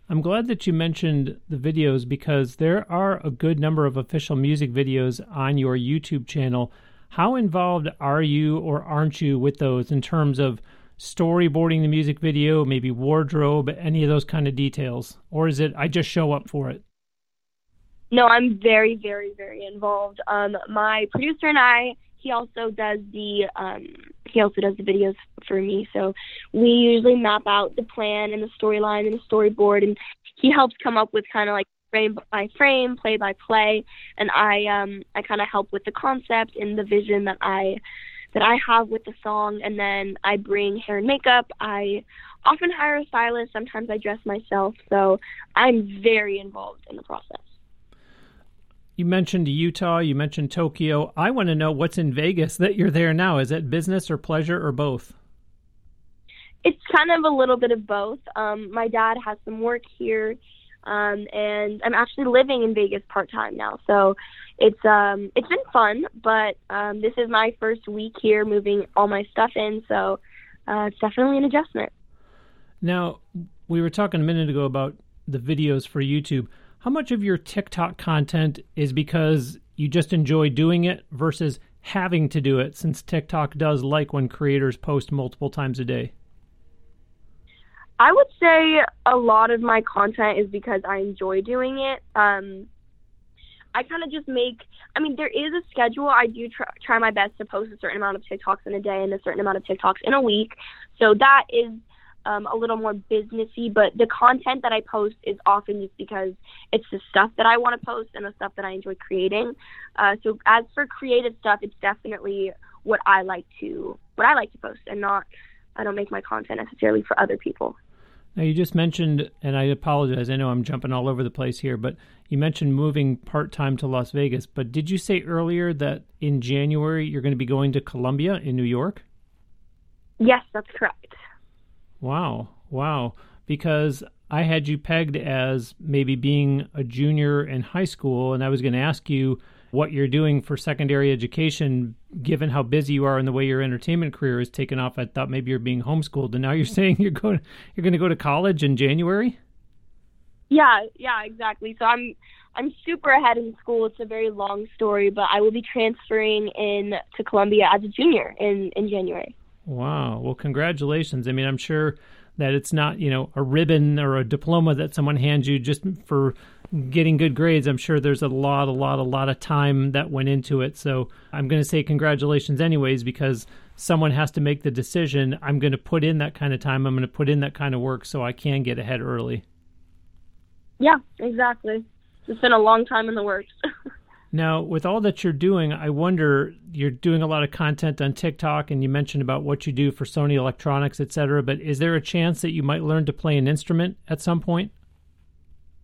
I'm glad that you mentioned the videos because there are a good number of official music videos on your YouTube channel. How involved are you or aren't you with those in terms of storyboarding the music video, maybe wardrobe, any of those kind of details? Or is it, I just show up for it? No, I'm very, very, very involved. My producer and I, he also does the videos for me. So we usually map out the plan and the storyline and the storyboard, and he helps come up with kind of like frame by frame, play by play, and I kind of help with the concept and the vision that I have with the song, and then I bring hair and makeup. I often hire a stylist. Sometimes I dress myself. So I'm very involved in the process. You mentioned Utah, you mentioned Tokyo. I want to know what's in Vegas that you're there now. Is it business or pleasure or both? It's kind of a little bit of both. My dad has some work here, and I'm actually living in Vegas part-time now. So it's been fun, but this is my first week here moving all my stuff in, so it's definitely an adjustment. Now, we were talking a minute ago about the videos for YouTube. How much of your TikTok content is because you just enjoy doing it versus having to do it, since TikTok does like when creators post multiple times a day? I would say a lot of my content is because I enjoy doing it. I kind of just there is a schedule. I do try my best to post a certain amount of TikToks in a day and a certain amount of TikToks in a week. So that is a little more businessy, but the content that I post is often just because it's the stuff that I want to post and the stuff that I enjoy creating. So as for creative stuff, it's definitely what I like to post, and I don't make my content necessarily for other people. Now you just mentioned, and I apologize, I know I'm jumping all over the place here, but you mentioned moving part-time to Las Vegas, but did you say earlier that in January you're going to be going to Columbia in New York? Yes, that's correct. Wow. Because I had you pegged as maybe being a junior in high school, and I was going to ask you what you're doing for secondary education, given how busy you are and the way your entertainment career is taken off. I thought maybe you're being homeschooled, and now you're saying you're going to go to college in January? Yeah, exactly. So I'm super ahead in school. It's a very long story, but I will be transferring in to Columbia as a junior in January. Wow. Well, congratulations. I mean, I'm sure that it's not, a ribbon or a diploma that someone hands you just for getting good grades. I'm sure there's a lot of time that went into it. So I'm going to say congratulations anyways, because someone has to make the decision. I'm going to put in that kind of time. I'm going to put in that kind of work so I can get ahead early. Yeah, exactly. It's been a long time in the works. Now, with all that you're doing, I wonder, you're doing a lot of content on TikTok, and you mentioned about what you do for Sony Electronics, et cetera, but is there a chance that you might learn to play an instrument at some point?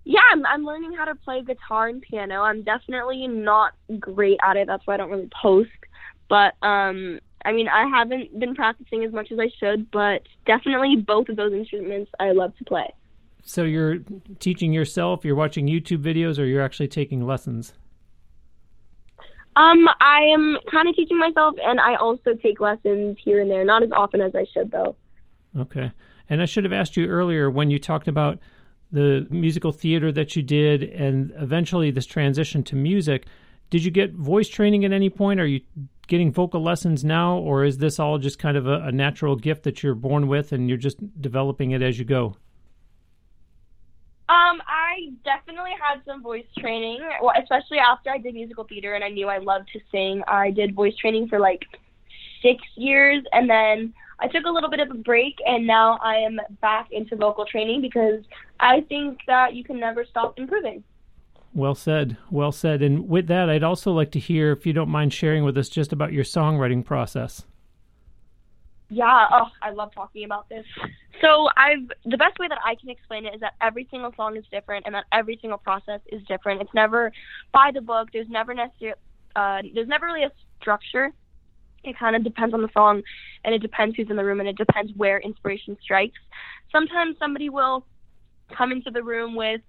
Yeah, I'm learning how to play guitar and piano. I'm definitely not great at it. That's why I don't really post. But, I haven't been practicing as much as I should, but definitely both of those instruments I love to play. So you're teaching yourself, you're watching YouTube videos, or you're actually taking lessons? I am kind of teaching myself, and I also take lessons here and there. Not as often as I should, though. Okay. And I should have asked you earlier when you talked about the musical theater that you did and eventually this transition to music. Did you get voice training at any point? Are you getting vocal lessons now, or is this all just kind of a natural gift that you're born with and you're just developing it as you go? I definitely had some voice training, especially after I did musical theater and I knew I loved to sing. I did voice training for like 6 years, and then I took a little bit of a break, and now I am back into vocal training because I think that you can never stop improving. Well said. Well said. And with that, I'd also like to hear, if you don't mind sharing with us, just about your songwriting process. Yeah, I love talking about this. So the best way that I can explain it is that every single song is different and that every single process is different. It's never by the book. There's never necessarily, there's never really a structure. It kind of depends on the song, and it depends who's in the room, and it depends where inspiration strikes. Sometimes somebody will come into the room with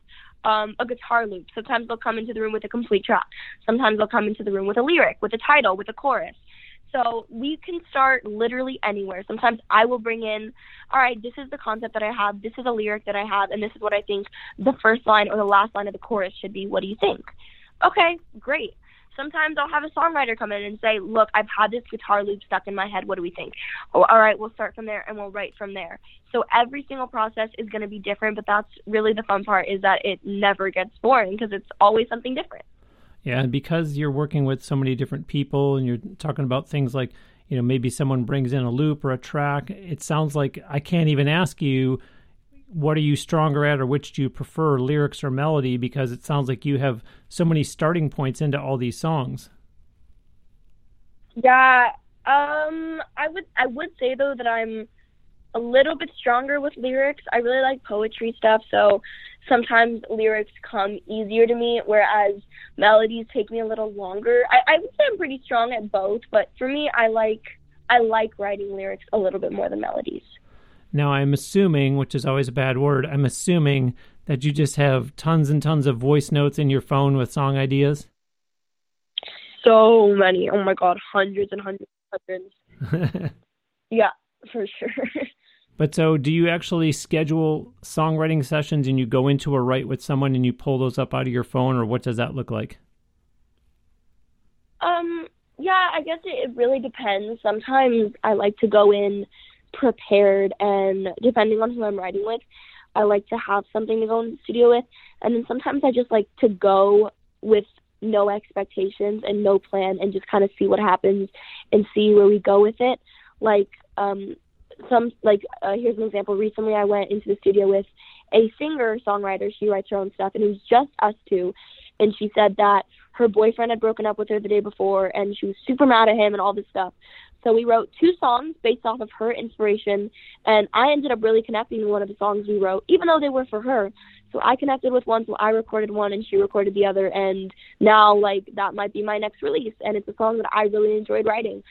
a guitar loop. Sometimes they'll come into the room with a complete track. Sometimes they'll come into the room with a lyric, with a title, with a chorus. So we can start literally anywhere. Sometimes I will bring in, all right, this is the concept that I have, this is a lyric that I have, and this is what I think the first line or the last line of the chorus should be. What do you think? Okay, great. Sometimes I'll have a songwriter come in and say, look, I've had this guitar loop stuck in my head. What do we think? Oh, all right, we'll start from there and we'll write from there. So every single process is going to be different, but that's really the fun part, is that it never gets boring because it's always something different. Yeah, and because you're working with so many different people and you're talking about things like, you know, maybe someone brings in a loop or a track, it sounds like I can't even ask you, what are you stronger at, or which do you prefer, lyrics or melody, because it sounds like you have so many starting points into all these songs. Yeah, I would say, though, that I'm a little bit stronger with lyrics. I really like poetry stuff, so sometimes lyrics come easier to me, whereas melodies take me a little longer. I would say I'm pretty strong at both, but for me, I like writing lyrics a little bit more than melodies. Now, I'm assuming, which is always a bad word, I'm assuming that you just have tons and tons of voice notes in your phone with song ideas? So many. Oh, my God. Hundreds and hundreds and hundreds. Yeah, for sure. But so do you actually schedule songwriting sessions and you go into a write with someone and you pull those up out of your phone, or what does that look like? Yeah, I guess it really depends. Sometimes I like to go in prepared, and depending on who I'm writing with, I like to have something to go in the studio with, and then sometimes I just like to go with no expectations and no plan and just kind of see what happens and see where we go with it. Like here's an example. Recently I went into the studio with a singer-songwriter. She writes her own stuff, and it was just us two, and she said that her boyfriend had broken up with her the day before and she was super mad at him and all this stuff. So we wrote two songs based off of her inspiration, and I ended up really connecting with one of the songs we wrote, even though they were for her. So I connected with one, so I recorded one, and she recorded the other, and now, like, that might be my next release, and it's a song that I really enjoyed writing.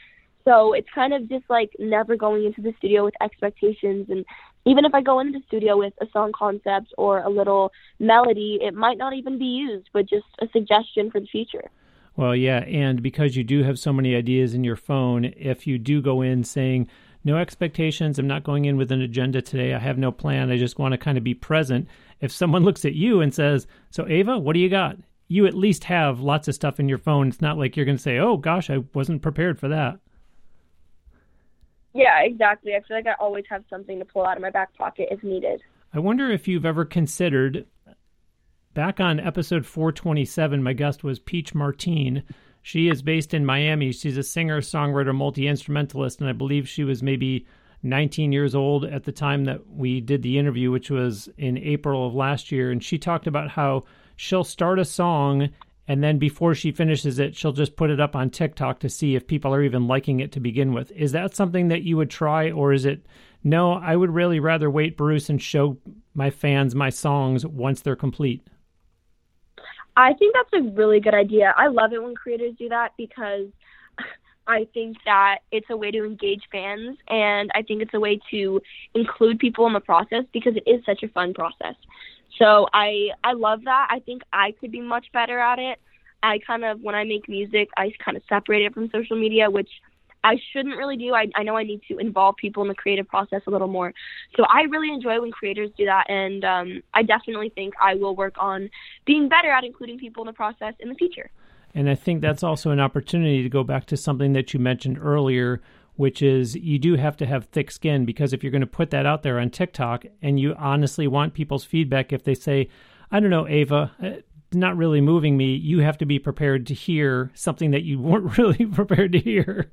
So it's kind of just, like, never going into the studio with expectations, and even if I go into the studio with a song concept or a little melody, it might not even be used, but just a suggestion for the future. Well, yeah, and because you do have so many ideas in your phone, if you do go in saying, no expectations, I'm not going in with an agenda today, I have no plan, I just want to kind of be present. If someone looks at you and says, so Ava, what do you got? You at least have lots of stuff in your phone. It's not like you're going to say, oh, gosh, I wasn't prepared for that. Yeah, exactly. I feel like I always have something to pull out of my back pocket if needed. I wonder if you've ever considered... Back on episode 427, my guest was Peach Martine. She is based in Miami. She's a singer, songwriter, multi-instrumentalist, and I believe she was maybe 19 years old at the time that we did the interview, which was in April of last year. And she talked about how she'll start a song, and then before she finishes it, she'll just put it up on TikTok to see if people are even liking it to begin with. Is that something that you would try, or is it, no, I would really rather wait, Bruce, and show my fans my songs once they're complete? I think that's a really good idea. I love it when creators do that because I think that it's a way to engage fans, and I think it's a way to include people in the process because it is such a fun process. So I love that. I think I could be much better at it. I kind of, when I make music, I kind of separate it from social media, which I shouldn't really do. I know I need to involve people in the creative process a little more. So I really enjoy when creators do that, and I definitely think I will work on being better at including people in the process in the future. And I think that's also an opportunity to go back to something that you mentioned earlier, which is you do have to have thick skin, because if you're going to put that out there on TikTok and you honestly want people's feedback, if they say, I don't know, Ava, it's not really moving me, you have to be prepared to hear something that you weren't really prepared to hear.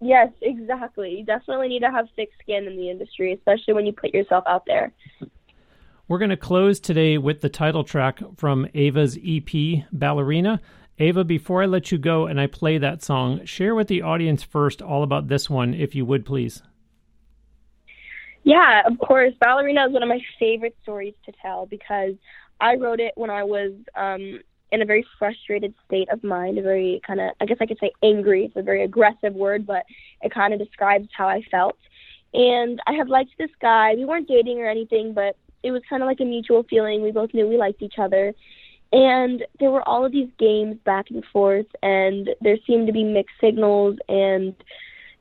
Yes, exactly. You definitely need to have thick skin in the industry, especially when you put yourself out there. We're going to close today with the title track from Ava's EP, Ballerina. Ava, before I let you go and I play that song, share with the audience first all about this one, if you would, please. Yeah, of course. Ballerina is one of my favorite stories to tell because I wrote it when I was in a very frustrated state of mind, a very kind of, I guess I could say angry. It's a very aggressive word, but it kind of describes how I felt. And I had liked this guy. We weren't dating or anything, but it was kind of like a mutual feeling. We both knew we liked each other. And there were all of these games back and forth, and there seemed to be mixed signals, and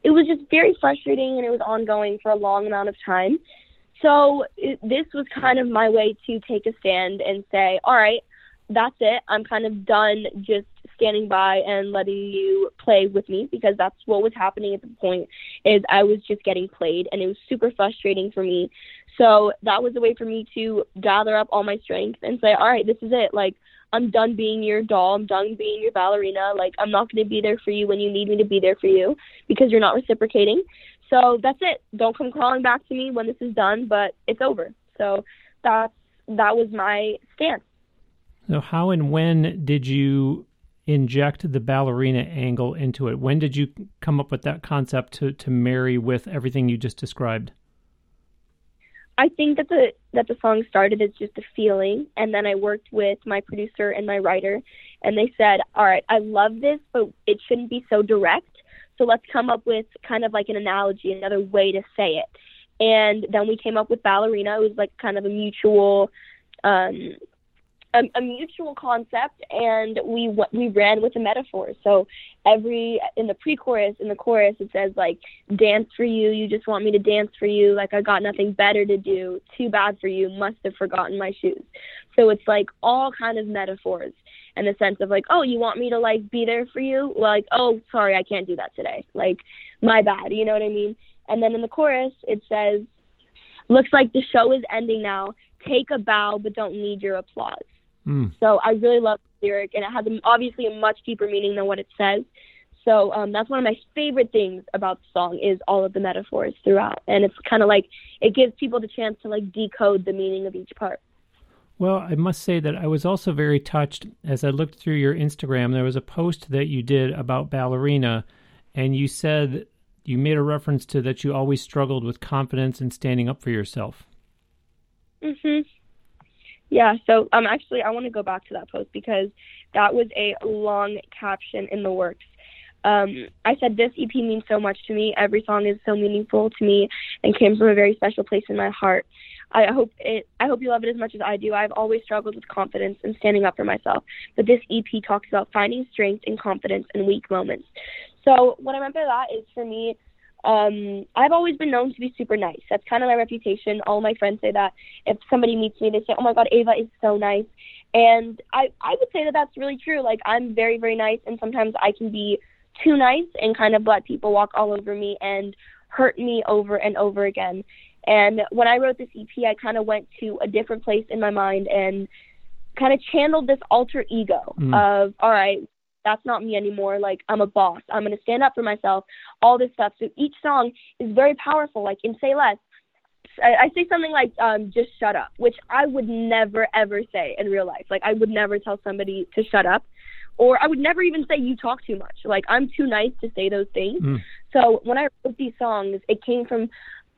it was just very frustrating, and it was ongoing for a long amount of time. So this was kind of my way to take a stand and say, all right, that's it. I'm kind of done just standing by and letting you play with me, because that's what was happening at the point, is I was just getting played, and it was super frustrating for me. So that was a way for me to gather up all my strength and say, all right, this is it. Like, I'm done being your doll. I'm done being your ballerina. Like, I'm not going to be there for you when you need me to be there for you, because you're not reciprocating. So that's it. Don't come crawling back to me when this is done, but it's over. So that was my stance. So how and when did you inject the ballerina angle into it? When did you come up with that concept to marry with everything you just described? I think that the song started as just a feeling, and then I worked with my producer and my writer, and they said, all right, I love this, but it shouldn't be so direct, so let's come up with kind of like an analogy, another way to say it. And then we came up with ballerina. It was like kind of a mutual concept, and we ran with a metaphor. So in the pre-chorus, in the chorus, it says like, dance for you, you just want me to dance for you, like I got nothing better to do, too bad for you, must have forgotten my shoes. So it's like all kind of metaphors, and the sense of like, oh, you want me to like be there for you, like, oh, sorry, I can't do that today, like, my bad, you know what I mean? And then in the chorus it says, looks like the show is ending now, take a bow but don't need your applause. So I really love the lyric, and it has obviously a much deeper meaning than what it says. So that's one of my favorite things about the song, is all of the metaphors throughout. And it's kind of like, it gives people the chance to like decode the meaning of each part. Well, I must say that I was also very touched as I looked through your Instagram. There was a post that you did about ballerina, and you said you made a reference to that you always struggled with confidence and standing up for yourself. Mm-hmm. Yeah, so actually I want to go back to that post, because that was a long caption in the works. I said, this EP means so much to me. Every song is so meaningful to me and came from a very special place in my heart. I hope you love it as much as I do. I've always struggled with confidence and standing up for myself, but this EP talks about finding strength and confidence in weak moments. So what I meant by that is, for me, I've always been known to be super nice. That's kind of my reputation. All my friends say that. If somebody meets me, they say, oh my God, Ava is so nice. And I would say that that's really true. Like, I'm very, very nice, and sometimes I can be too nice and kind of let people walk all over me and hurt me over and over again. And when I wrote this EP, I kind of went to a different place in my mind and kind of channeled this alter ego of, all right, that's not me anymore. Like, I'm a boss. I'm going to stand up for myself, all this stuff. So each song is very powerful. Like in Say Less, I say something like, just shut up, which I would never, ever say in real life. Like, I would never tell somebody to shut up, or I would never even say you talk too much. Like, I'm too nice to say those things. So when I wrote these songs, it came from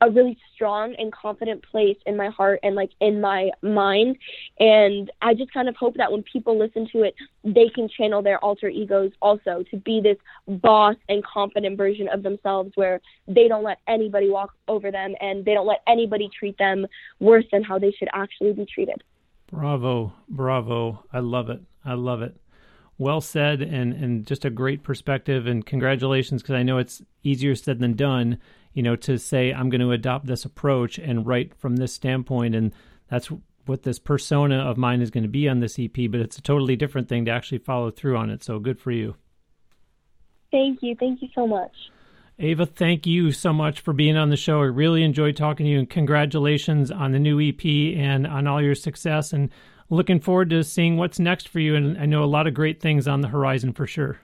a really strong and confident place in my heart and like in my mind. And I just kind of hope that when people listen to it, they can channel their alter egos also to be this boss and confident version of themselves, where they don't let anybody walk over them and they don't let anybody treat them worse than how they should actually be treated. Bravo. Bravo. I love it. I love it. Well said, and just a great perspective, and congratulations, because I know it's easier said than done, you know, to say I'm going to adopt this approach and write from this standpoint. And that's what this persona of mine is going to be on this EP, but it's a totally different thing to actually follow through on it. So good for you. Thank you. Thank you so much. Ava, thank you so much for being on the show. I really enjoyed talking to you, and congratulations on the new EP and on all your success, and looking forward to seeing what's next for you. And I know a lot of great things on the horizon for sure.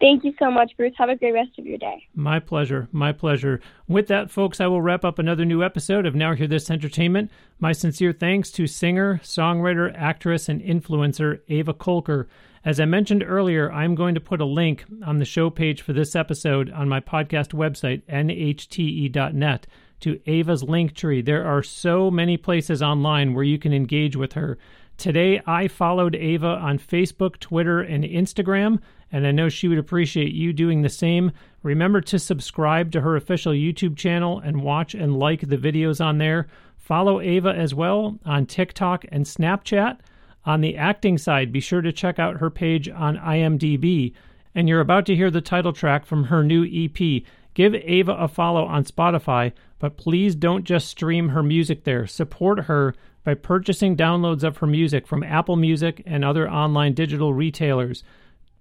Thank you so much, Bruce. Have a great rest of your day. My pleasure. My pleasure. With that, folks, I will wrap up another new episode of Now Hear This Entertainment. My sincere thanks to singer, songwriter, actress, and influencer Ava Kolker. As I mentioned earlier, I'm going to put a link on the show page for this episode on my podcast website, nhte.net, to Ava's Linktree. There are so many places online where you can engage with her. Today, I followed Ava on Facebook, Twitter, and Instagram, and I know she would appreciate you doing the same. Remember to subscribe to her official YouTube channel and watch and like the videos on there. Follow Ava as well on TikTok and Snapchat. On the acting side, be sure to check out her page on IMDb. And you're about to hear the title track from her new EP. Give Ava a follow on Spotify, but please don't just stream her music there. Support her by purchasing downloads of her music from Apple Music and other online digital retailers.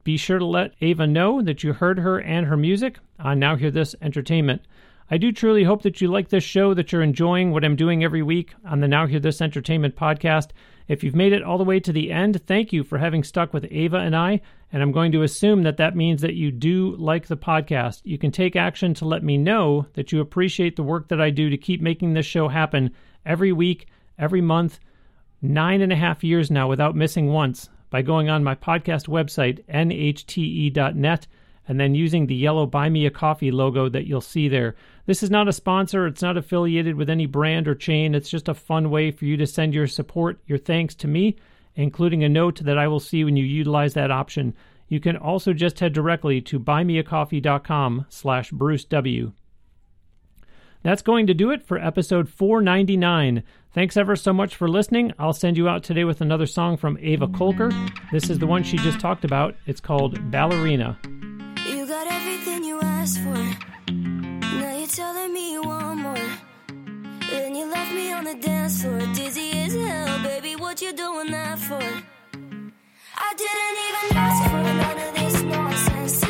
Be sure to let Ava know that you heard her and her music on Now Hear This Entertainment. I do truly hope that you like this show, that you're enjoying what I'm doing every week on the Now Hear This Entertainment podcast. If you've made it all the way to the end, thank you for having stuck with Ava and I, and I'm going to assume that that means that you do like the podcast. You can take action to let me know that you appreciate the work that I do to keep making this show happen every week, every month, 9.5 years now without missing once, by going on my podcast website, nhte.net, and then using the yellow Buy Me a Coffee logo that you'll see there. This is not a sponsor. It's not affiliated with any brand or chain. It's just a fun way for you to send your support, your thanks to me, including a note that I will see when you utilize that option. You can also just head directly to buymeacoffee.com/BruceW. That's going to do it for episode 499. Thanks ever so much for listening. I'll send you out today with another song from Ava Kolker. This is the one she just talked about. It's called Ballerina. You got everything you asked for. Now you're telling me you want more. Then you left me on the dance floor, dizzy as hell, baby, what you doing that for? I didn't even ask for none of this nonsense.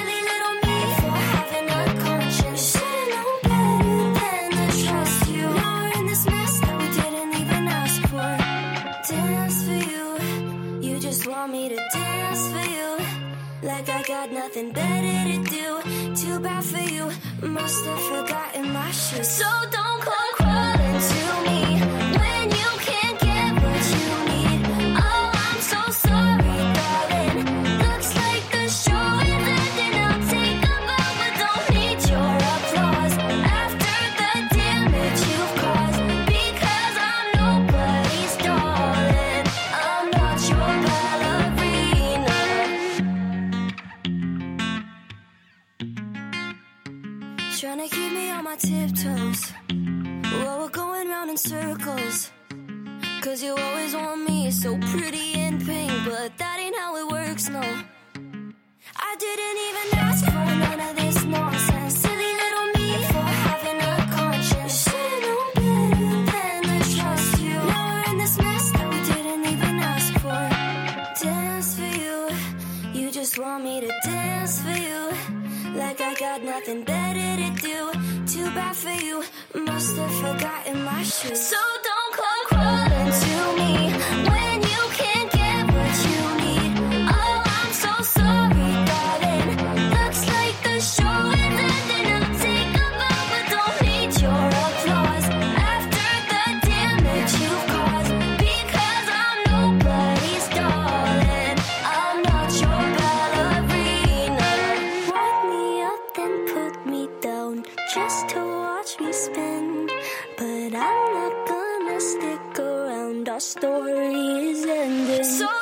Me to dance for you, like I got nothing better to do. Too bad for you, must have forgotten my shoes. So don't come crawling to me when you can't get what you need. Oh, I'm so sorry, darling. Looks like the show is ending. I'll take a bow, but don't need your applause after the damage you've caused, because I'm nobody's darling. I'm not your ballerina. Tryna keep me on my tiptoes while we're going round in circles, cause you always want me so pretty and pink, but that ain't how it works, no. I didn't even ask for none of this nonsense. Silly little me for having a conscience. You should've known better than to trust you. Now we're in this mess that we didn't even ask for. Dance for you, you just want me to dance for you, like I got nothing better to do. Too bad for you, must have forgotten my shoes. So don't come crawling to me when you can't get what you need. Oh, I'm so sorry, darling. Looks like the show is ending. I'll take a bow, but don't need your applause after the damage you've caused, because I'm nobody's darling. I'm not your ballerina. Wipe me up, then put me down, just to watch me spin, but I'm not gonna stick around. Our story is ending. So